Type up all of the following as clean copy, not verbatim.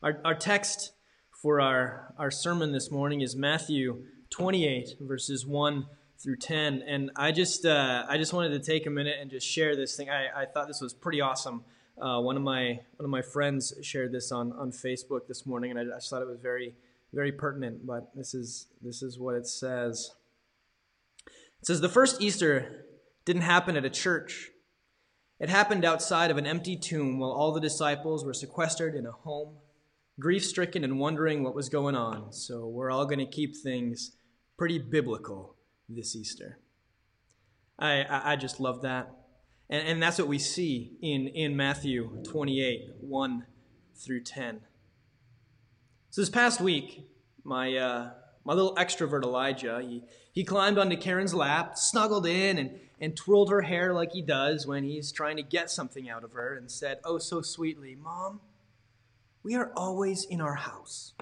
Our text for our sermon this morning is Matthew 28, verses 1 through 10. And I just wanted to take a minute and just share this thing. I thought this was pretty awesome. One of my friends shared this on Facebook this morning, and I just thought it was very, very pertinent. But this is what it says. It says, "The first Easter didn't happen at a church. It happened outside of an empty tomb while all the disciples were sequestered in a home, grief-stricken and wondering what was going on. So we're all going to keep things pretty biblical this Easter." I just love that. And that's what we see in Matthew 28, 1 through 10. So this past week, my little extrovert Elijah, he climbed onto Karen's lap, snuggled in, and twirled her hair like he does when he's trying to get something out of her, and said, oh, so sweetly, "Mom, we are always in our house.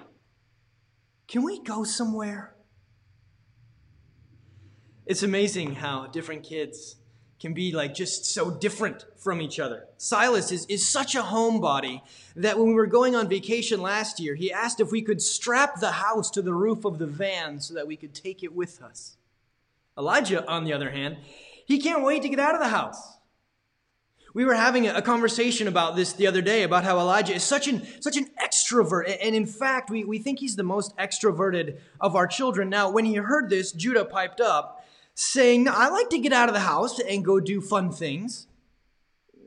Can we go somewhere?" It's amazing how different kids can be like just so different from each other. Silas is such a homebody that when we were going on vacation last year, he asked if we could strap the house to the roof of the van so that we could take it with us. Elijah, on the other hand, he can't wait to get out of the house. We were having a conversation about this the other day, about how Elijah is such an extrovert. And in fact, we think he's the most extroverted of our children. Now, when he heard this, Judah piped up, saying, "No, I like to get out of the house and go do fun things."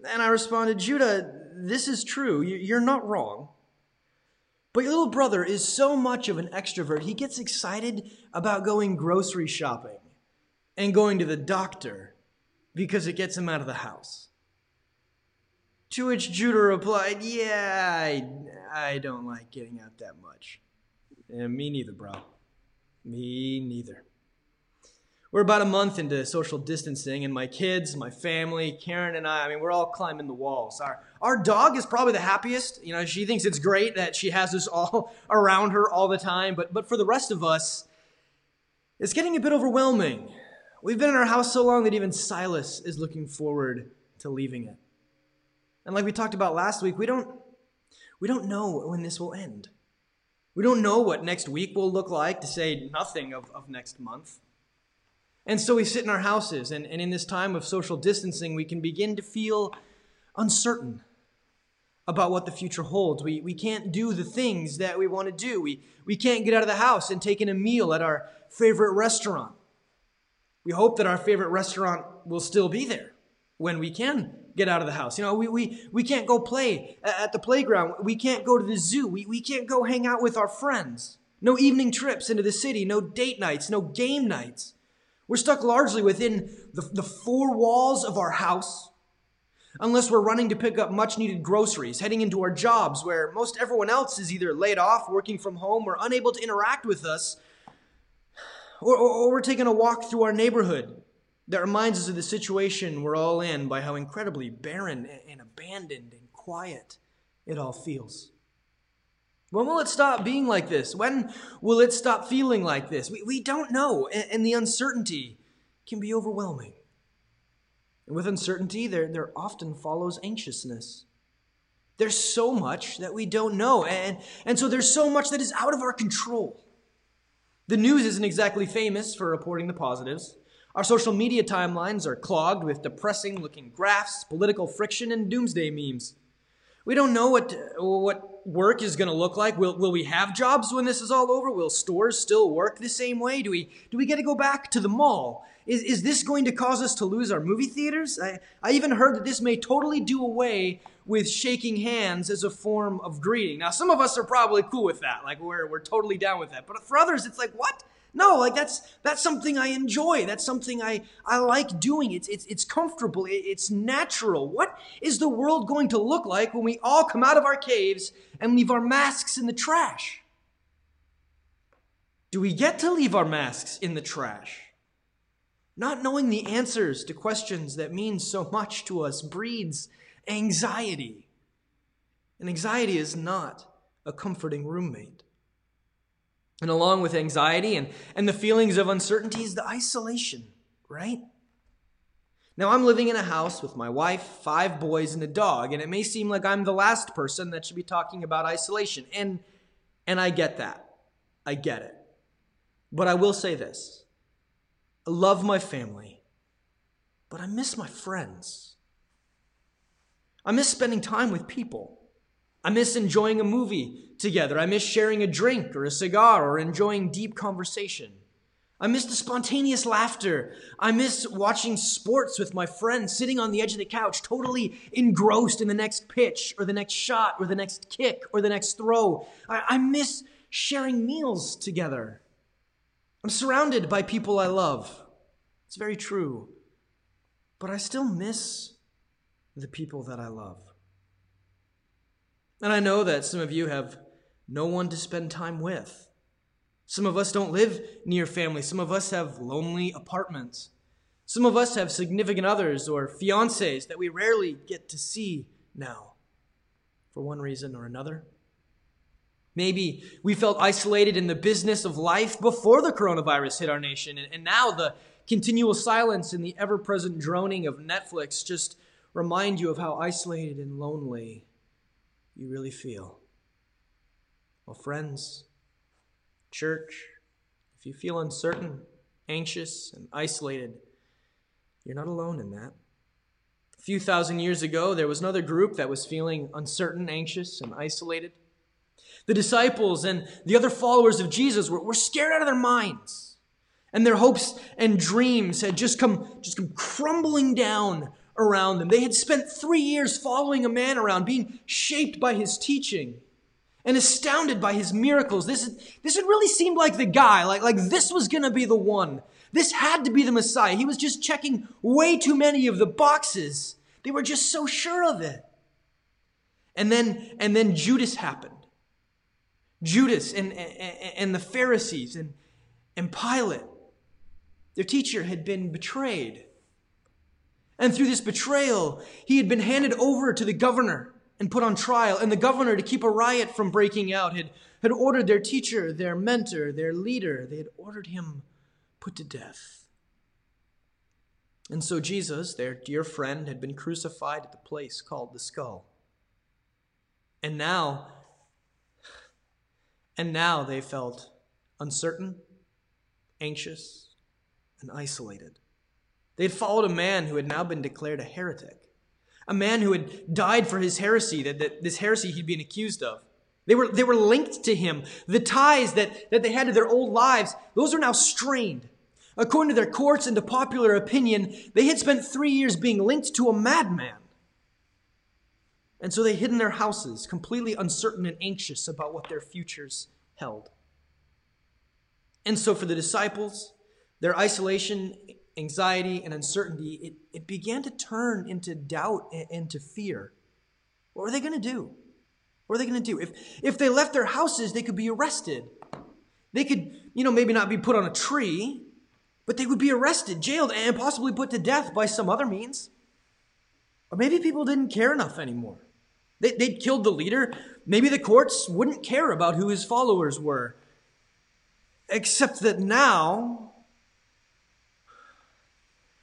And I responded, "Judah, this is true. You're not wrong. But your little brother is so much of an extrovert, he gets excited about going grocery shopping and going to the doctor because it gets him out of the house." To which Judah replied, "Yeah, I don't like getting out that much." And me neither, bro. Me neither. We're about a month into social distancing, and my kids, my family, Karen and I mean, we're all climbing the walls. Our dog is probably the happiest. You know, she thinks it's great that she has us all around her all the time. But for the rest of us, it's getting a bit overwhelming. We've been in our house so long that even Silas is looking forward to leaving it. And like we talked about last week, we don't know when this will end. We don't know what next week will look like, to say nothing of next month. And so we sit in our houses, and in this time of social distancing, we can begin to feel uncertain about what the future holds. We can't do the things that we want to do. We can't get out of the house and take in a meal at our favorite restaurant. We hope that our favorite restaurant will still be there when we can get out of the house. You know, we can't go play at the playground. We can't go to the zoo. We can't go hang out with our friends. No evening trips into the city. No date nights. No game nights. We're stuck largely within the four walls of our house, unless we're running to pick up much-needed groceries, heading into our jobs where most everyone else is either laid off, working from home, or unable to interact with us, or we're taking a walk through our neighborhood that reminds us of the situation we're all in by how incredibly barren and abandoned and quiet it all feels. When will it stop being like this? When will it stop feeling like this? We don't know, and the uncertainty can be overwhelming. And with uncertainty, there often follows anxiousness. There's so much that we don't know, and so there's so much that is out of our control. The news isn't exactly famous for reporting the positives. Our social media timelines are clogged with depressing-looking graphs, political friction, and doomsday memes. We don't know what work is going to look like. Will we have jobs when this is all over? Will stores still work the same way? Do we get to go back to the mall? Is this going to cause us to lose our movie theaters? I even heard that this may totally do away with shaking hands as a form of greeting. Now, some of us are probably cool with that. Like, we're totally down with that. But for others, it's like, what? No, like that's something I enjoy. That's something I like doing. It's comfortable. It's natural. What is the world going to look like when we all come out of our caves and leave our masks in the trash? Do we get to leave our masks in the trash? Not knowing the answers to questions that mean so much to us breeds anxiety. And anxiety is not a comforting roommate. And along with anxiety and the feelings of uncertainty is the isolation, right? Now, I'm living in a house with my wife, 5 boys, and a dog, and it may seem like I'm the last person that should be talking about isolation, and I get that. I get it. But I will say this. I love my family, but I miss my friends. I miss spending time with people. I miss enjoying a movie together. I miss sharing a drink or a cigar or enjoying deep conversation. I miss the spontaneous laughter. I miss watching sports with my friends, sitting on the edge of the couch, totally engrossed in the next pitch or the next shot or the next kick or the next throw. I miss sharing meals together. I'm surrounded by people I love. It's very true. But I still miss the people that I love. And I know that some of you have no one to spend time with. Some of us don't live near family. Some of us have lonely apartments. Some of us have significant others or fiancés that we rarely get to see now for one reason or another. Maybe we felt isolated in the business of life before the coronavirus hit our nation, and now the continual silence and the ever-present droning of Netflix just remind you of how isolated and lonely you really feel. Well, friends, church, if you feel uncertain, anxious, and isolated, you're not alone in that. A few thousand years ago, there was another group that was feeling uncertain, anxious, and isolated. The disciples and the other followers of Jesus were scared out of their minds, and their hopes and dreams had just come crumbling down around them. They had spent 3 years following a man around, being shaped by his teaching and astounded by his miracles. This had really seemed like the guy, like this was going to be the one. This had to be the Messiah. He was just checking way too many of the boxes. They were just so sure of it. And then Judas happened. Judas and the Pharisees and Pilate. Their teacher had been betrayed. And through this betrayal, he had been handed over to the governor and put on trial. And the governor, to keep a riot from breaking out, had ordered their teacher, their mentor, their leader, they had ordered him put to death. And so Jesus, their dear friend, had been crucified at the place called the Skull. And now they felt uncertain, anxious, and isolated. They had followed a man who had now been declared a heretic, a man who had died for his heresy, that this heresy he'd been accused of. They were linked to him. The ties that they had to their old lives, those are now strained. According to their courts and to popular opinion, they had spent 3 years being linked to a madman. And so they hid in their houses, completely uncertain and anxious about what their futures held. And so for the disciples, their isolation, anxiety, and uncertainty, it began to turn into doubt and into fear. What were they going to do? What were they going to do? If they left their houses, they could be arrested. They could, maybe not be put on a tree, but they would be arrested, jailed, and possibly put to death by some other means. Or maybe people didn't care enough anymore. They'd killed the leader. Maybe the courts wouldn't care about who his followers were. Except that now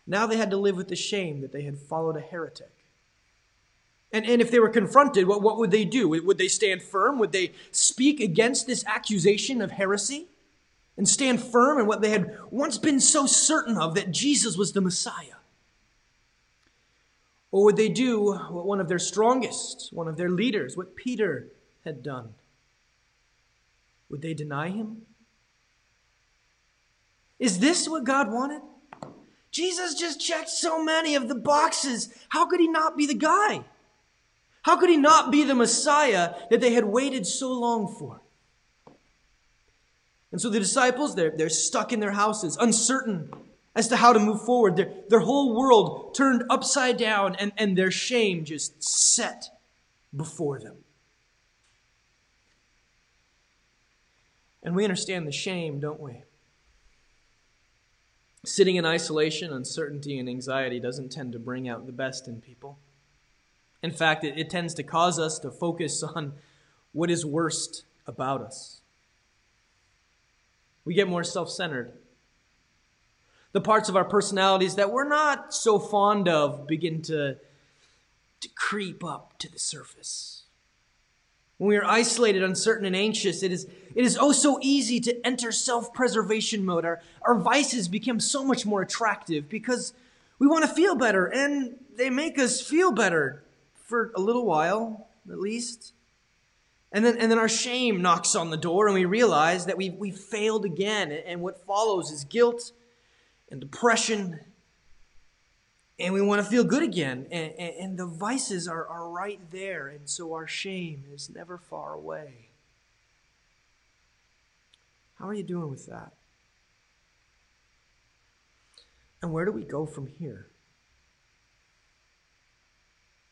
they had to live with the shame that they had followed a heretic. And if they were confronted, what would they do? Would they stand firm? Would they speak against this accusation of heresy and stand firm in what they had once been so certain of, that Jesus was the Messiah? Or would they do what one of their strongest, one of their leaders, what Peter had done? Would they deny him? Is this what God wanted? Jesus just checked so many of the boxes. How could he not be the guy? How could he not be the Messiah that they had waited so long for? And so the disciples, they're stuck in their houses, uncertain as to how to move forward. Their whole world turned upside down, and their shame just set before them. And we understand the shame, don't we? Sitting in isolation, uncertainty, and anxiety doesn't tend to bring out the best in people. In fact, it tends to cause us to focus on what is worst about us. We get more self-centered. the parts of our personalities that we're not so fond of begin to creep up to the surface. When we are isolated, uncertain, and anxious, it is oh so easy to enter self-preservation mode. Our vices become so much more attractive because we want to feel better, and they make us feel better for a little while, at least. And then our shame knocks on the door, and we realize that we've failed again, and what follows is guilt and depression, and we want to feel good again, and the vices are right there, and so our shame is never far away. How are you doing with that? And where do we go from here?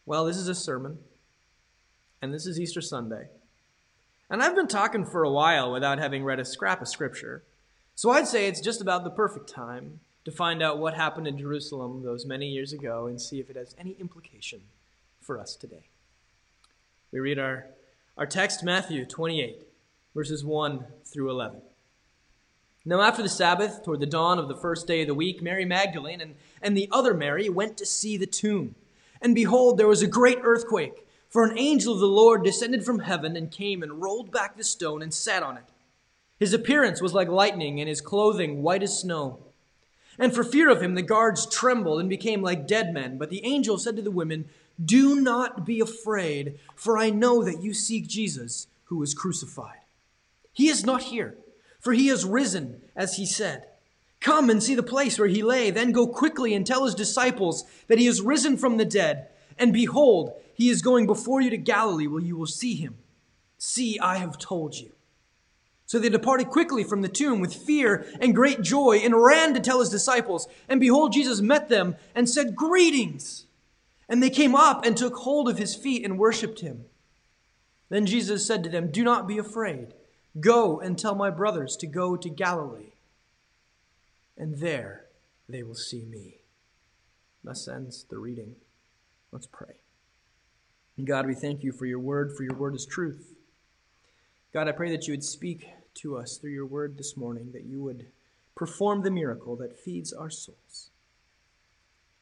Well, this is a sermon, and this is Easter Sunday, and I've been talking for a while without having read a scrap of Scripture, so I'd say it's just about the perfect time to find out what happened in Jerusalem those many years ago and see if it has any implication for us today. We read our text, Matthew 28, verses 1 through 11. Now after the Sabbath, toward the dawn of the first day of the week, Mary Magdalene and the other Mary went to see the tomb. And behold, there was a great earthquake, for an angel of the Lord descended from heaven and came and rolled back the stone and sat on it. His appearance was like lightning, and his clothing white as snow. And for fear of him, the guards trembled and became like dead men. But the angel said to the women, "Do not be afraid, for I know that you seek Jesus, who was crucified. He is not here, for he is risen, as he said. Come and see the place where he lay. Then go quickly and tell his disciples that he is risen from the dead. And behold, he is going before you to Galilee, where you will see him. See, I have told you." So they departed quickly from the tomb with fear and great joy and ran to tell his disciples. And behold, Jesus met them and said, "Greetings." And they came up and took hold of his feet and worshipped him. Then Jesus said to them, "Do not be afraid. Go and tell my brothers to go to Galilee, and there they will see me." Thus ends the reading. Let's pray. God, we thank you for your word is truth. God, I pray that you would speak to us through your word this morning, that you would perform the miracle that feeds our souls.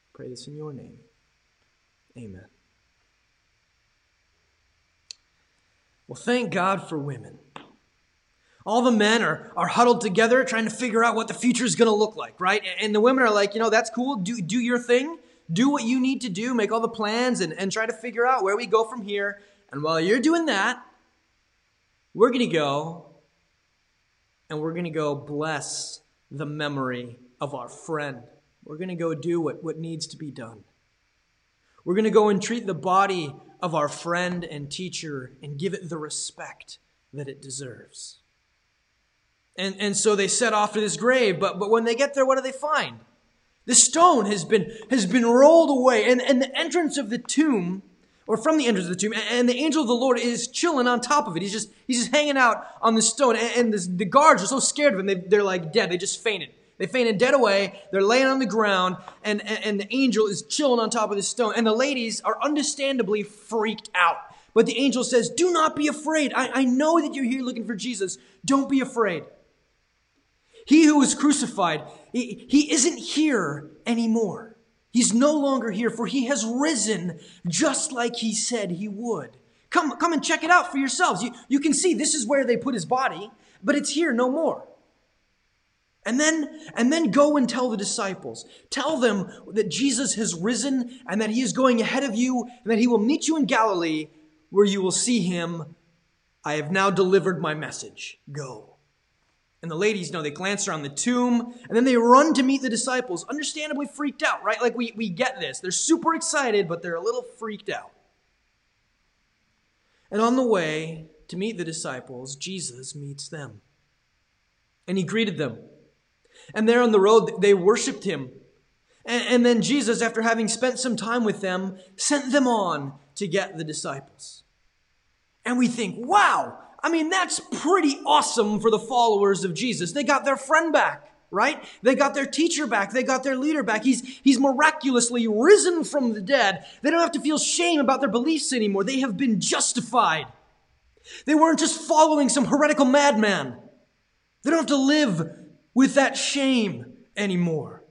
I pray this in your name. Amen. Well, thank God for women. All the men are huddled together trying to figure out what the future is going to look like, right? And the women are like, you know, that's cool. Do your thing. Do what you need to do. Make all the plans and try to figure out where we go from here. And while you're doing that, we're going to go and we're going to go bless the memory of our friend. We're going to go do what needs to be done. We're going to go and treat the body of our friend and teacher and give it the respect that it deserves. And so they set off to this grave, but when they get there, what do they find? The stone has been rolled away, and the entrance of the tomb, or from the entrance of the tomb, and the angel of the Lord is chilling on top of it. He's just hanging out on the stone, and the guards are so scared of him, they're like dead. They just fainted. They fainted dead away. They're laying on the ground, and the angel is chilling on top of the stone, and the ladies are understandably freaked out. But the angel says, "Do not be afraid. I know that you're here looking for Jesus. Don't be afraid. He who was crucified, he isn't here anymore. He's no longer here, for he has risen just like he said he would. Come and check it out for yourselves. You can see this is where they put his body, but it's here no more. And then go and tell the disciples. Tell them that Jesus has risen and that he is going ahead of you and that he will meet you in Galilee where you will see him. I have now delivered my message. Go." And the ladies, they glance around the tomb, and then they run to meet the disciples, understandably freaked out, right? Like, we get this. They're super excited, but they're a little freaked out. And on the way to meet the disciples, Jesus meets them. And he greeted them. And there on the road, they worshiped him. And then Jesus, after having spent some time with them, sent them on to get the disciples. And we think, wow! I mean, that's pretty awesome for the followers of Jesus. They got their friend back, right? They got their teacher back. They got their leader back. He's miraculously risen from the dead. They don't have to feel shame about their beliefs anymore. They have been justified. They weren't just following some heretical madman. They don't have to live with that shame anymore.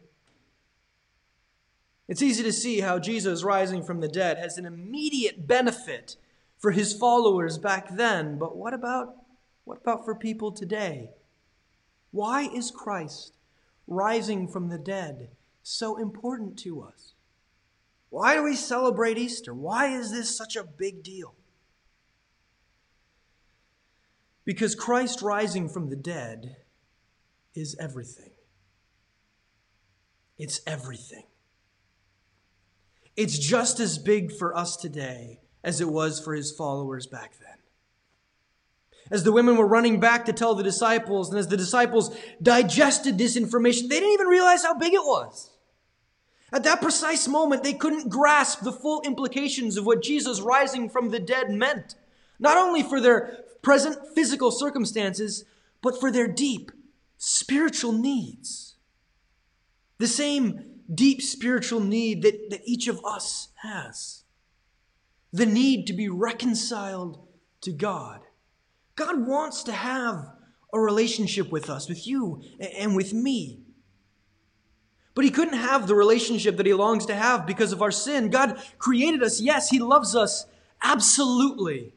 It's easy to see how Jesus rising from the dead has an immediate benefit for his followers back then. But what about for people today? Why is Christ rising from the dead so important to us? Why do we celebrate Easter? Why is this such a big deal? Because Christ rising from the dead is everything. It's everything. It's just as big for us today as it was for his followers back then. As the women were running back to tell the disciples, and as the disciples digested this information, they didn't even realize how big it was. At that precise moment, they couldn't grasp the full implications of what Jesus rising from the dead meant, not only for their present physical circumstances, but for their deep spiritual needs. The same deep spiritual need that each of us has. The need to be reconciled to God. God wants to have a relationship with us, with you and with me. But he couldn't have the relationship that he longs to have because of our sin. God created us. Yes, he loves us. Absolutely.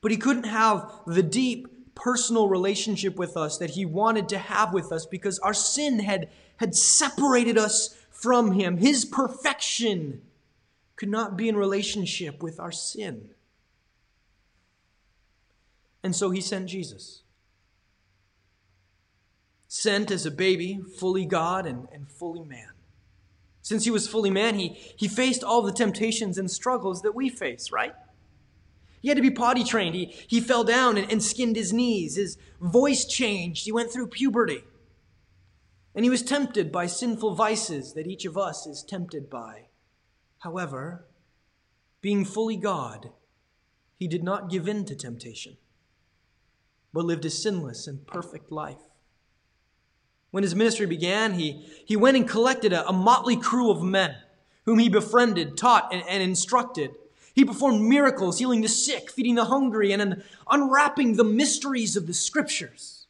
But he couldn't have the deep personal relationship with us that he wanted to have with us because our sin had separated us from him. His perfection could not be in relationship with our sin. And so he sent Jesus. Sent as a baby, fully God and fully man. Since he was fully man, he faced all the temptations and struggles that we face, right? He had to be potty trained. He fell down and skinned his knees. His voice changed. He went through puberty. And he was tempted by sinful vices that each of us is tempted by. However, being fully God, he did not give in to temptation, but lived a sinless and perfect life. When his ministry began, he went and collected a motley crew of men whom he befriended, taught, and instructed. He performed miracles, healing the sick, feeding the hungry, and unwrapping the mysteries of the Scriptures,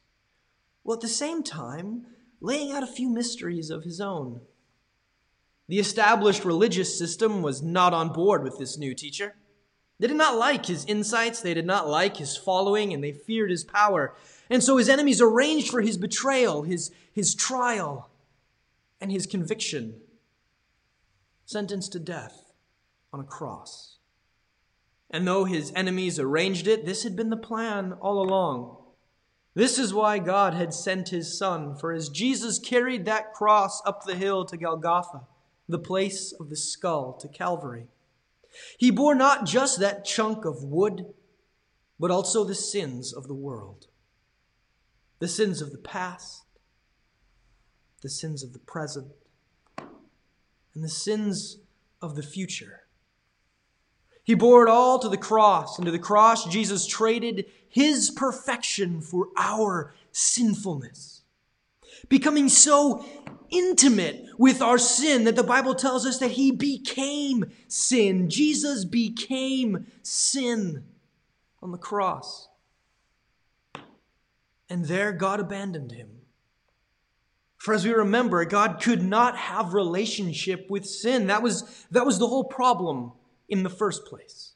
while at the same time laying out a few mysteries of his own. The established religious system was not on board with this new teacher. They did not like his insights, they did not like his following, and they feared his power. And so his enemies arranged for his betrayal, his trial, and his conviction. Sentenced to death on a cross. And though his enemies arranged it, this had been the plan all along. This is why God had sent his son, for as Jesus carried that cross up the hill to Golgotha, the place of the skull, to Calvary, he bore not just that chunk of wood, but also the sins of the world. The sins of the past, the sins of the present, and the sins of the future. He bore it all to the cross, and to the cross Jesus traded his perfection for our sinfulness, becoming so intimate with our sin that the Bible tells us that he became sin. Jesus became sin on the cross. And there God abandoned him. For as we remember, God could not have relationship with sin. That was the whole problem in the first place.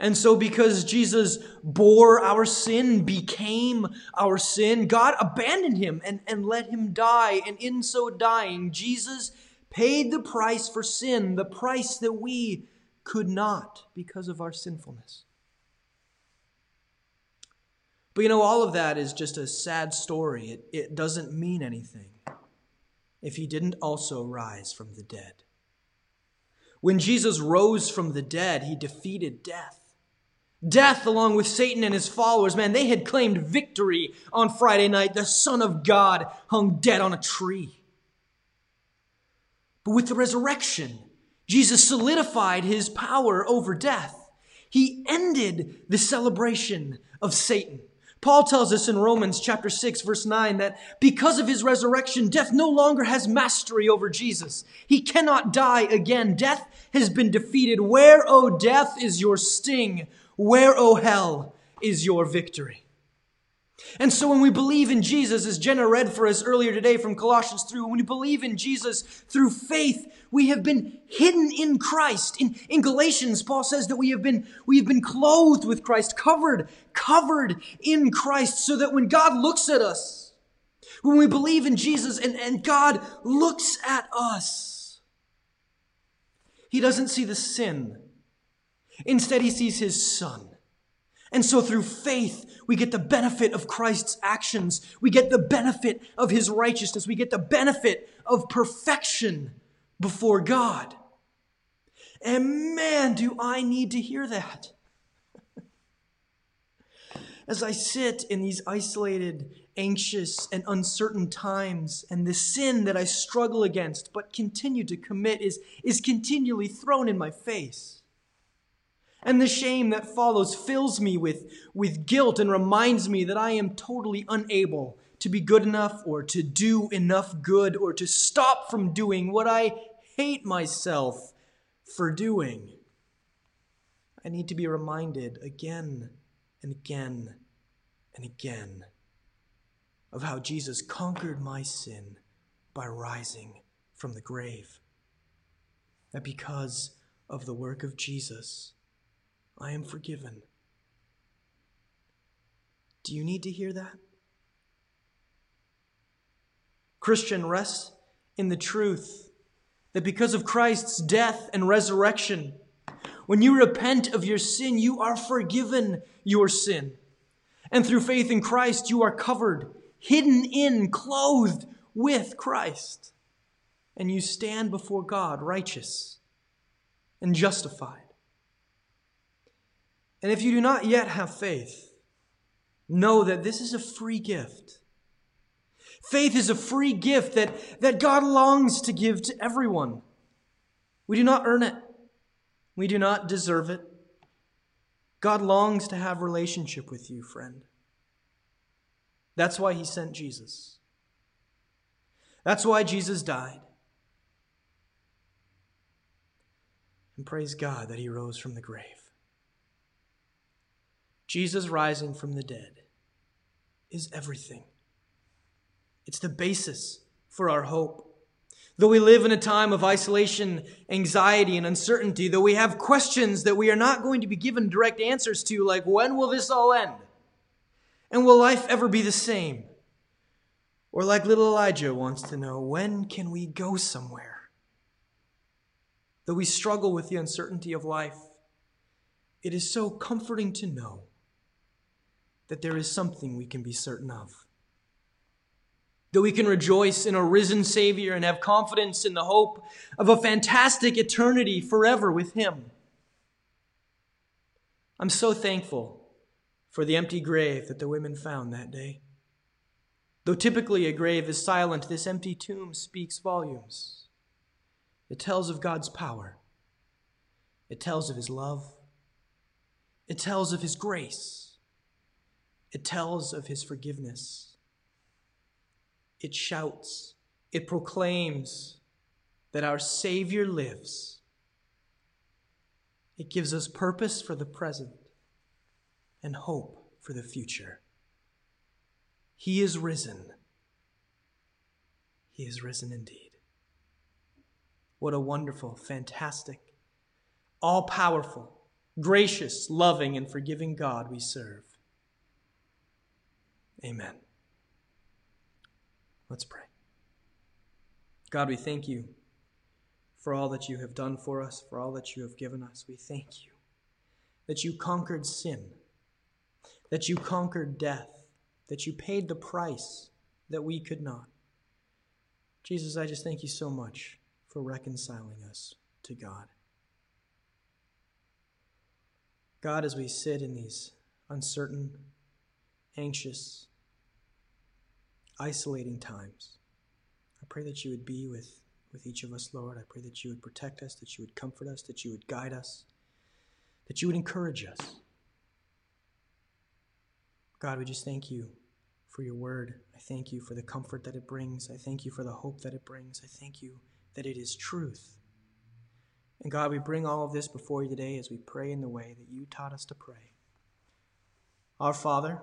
And so because Jesus bore our sin, became our sin, God abandoned him and let him die. And in so dying, Jesus paid the price for sin, the price that we could not because of our sinfulness. But all of that is just a sad story. It doesn't mean anything if he didn't also rise from the dead. When Jesus rose from the dead, he defeated death. Death, along with Satan and his followers, they had claimed victory on Friday night. The Son of God hung dead on a tree. But with the resurrection, Jesus solidified his power over death. He ended the celebration of Satan. Paul tells us in Romans chapter 6, verse 9, that because of his resurrection, death no longer has mastery over Jesus. He cannot die again. Death has been defeated. Where, O death, is your sting? Where, O hell, is your victory? And so when we believe in Jesus, as Jenna read for us earlier today from Colossians 3, when we believe in Jesus through faith, we have been hidden in Christ. In Galatians, Paul says that we have been clothed with Christ, covered in Christ, so that when God looks at us, when we believe in Jesus and God looks at us, he doesn't see the sin. Instead, he sees his Son. And so through faith, we get the benefit of Christ's actions. We get the benefit of his righteousness. We get the benefit of perfection before God. And man, do I need to hear that. As I sit in these isolated, anxious, and uncertain times, and the sin that I struggle against but continue to commit is continually thrown in my face. And the shame that follows fills me with guilt and reminds me that I am totally unable to be good enough or to do enough good or to stop from doing what I hate myself for doing. I need to be reminded again and again and again of how Jesus conquered my sin by rising from the grave. That because of the work of Jesus, I am forgiven. Do you need to hear that? Christian, rest in the truth that because of Christ's death and resurrection, when you repent of your sin, you are forgiven your sin. And through faith in Christ, you are covered, hidden in, clothed with Christ. And you stand before God righteous and justified. And if you do not yet have faith, know that this is a free gift. Faith is a free gift that God longs to give to everyone. We do not earn it. We do not deserve it. God longs to have relationship with you, friend. That's why he sent Jesus. That's why Jesus died. And praise God that he rose from the grave. Jesus rising from the dead is everything. It's the basis for our hope. Though we live in a time of isolation, anxiety, and uncertainty, though we have questions that we are not going to be given direct answers to, like when will this all end? And will life ever be the same? Or like little Elijah wants to know, when can we go somewhere? Though we struggle with the uncertainty of life, it is so comforting to know that there is something we can be certain of. That we can rejoice in a risen Savior and have confidence in the hope of a fantastic eternity forever with him. I'm so thankful for the empty grave that the women found that day. Though typically a grave is silent, this empty tomb speaks volumes. It tells of God's power. It tells of his love. It tells of his grace. It tells of his forgiveness. It shouts, it proclaims that our Savior lives. It gives us purpose for the present and hope for the future. He is risen. He is risen indeed. What a wonderful, fantastic, all-powerful, gracious, loving, and forgiving God we serve. Amen. Let's pray. God, we thank you for all that you have done for us, for all that you have given us. We thank you that you conquered sin, that you conquered death, that you paid the price that we could not. Jesus, I just thank you so much for reconciling us to God. God, as we sit in these uncertain, anxious, isolating times, I pray that you would be with each of us, Lord. I pray that you would protect us, that you would comfort us, that you would guide us, that you would encourage us. God, we just thank you for your word. I thank you for the comfort that it brings. I thank you for the hope that it brings. I thank you that it is truth. And God, we bring all of this before you today as we pray in the way that you taught us to pray. Our Father,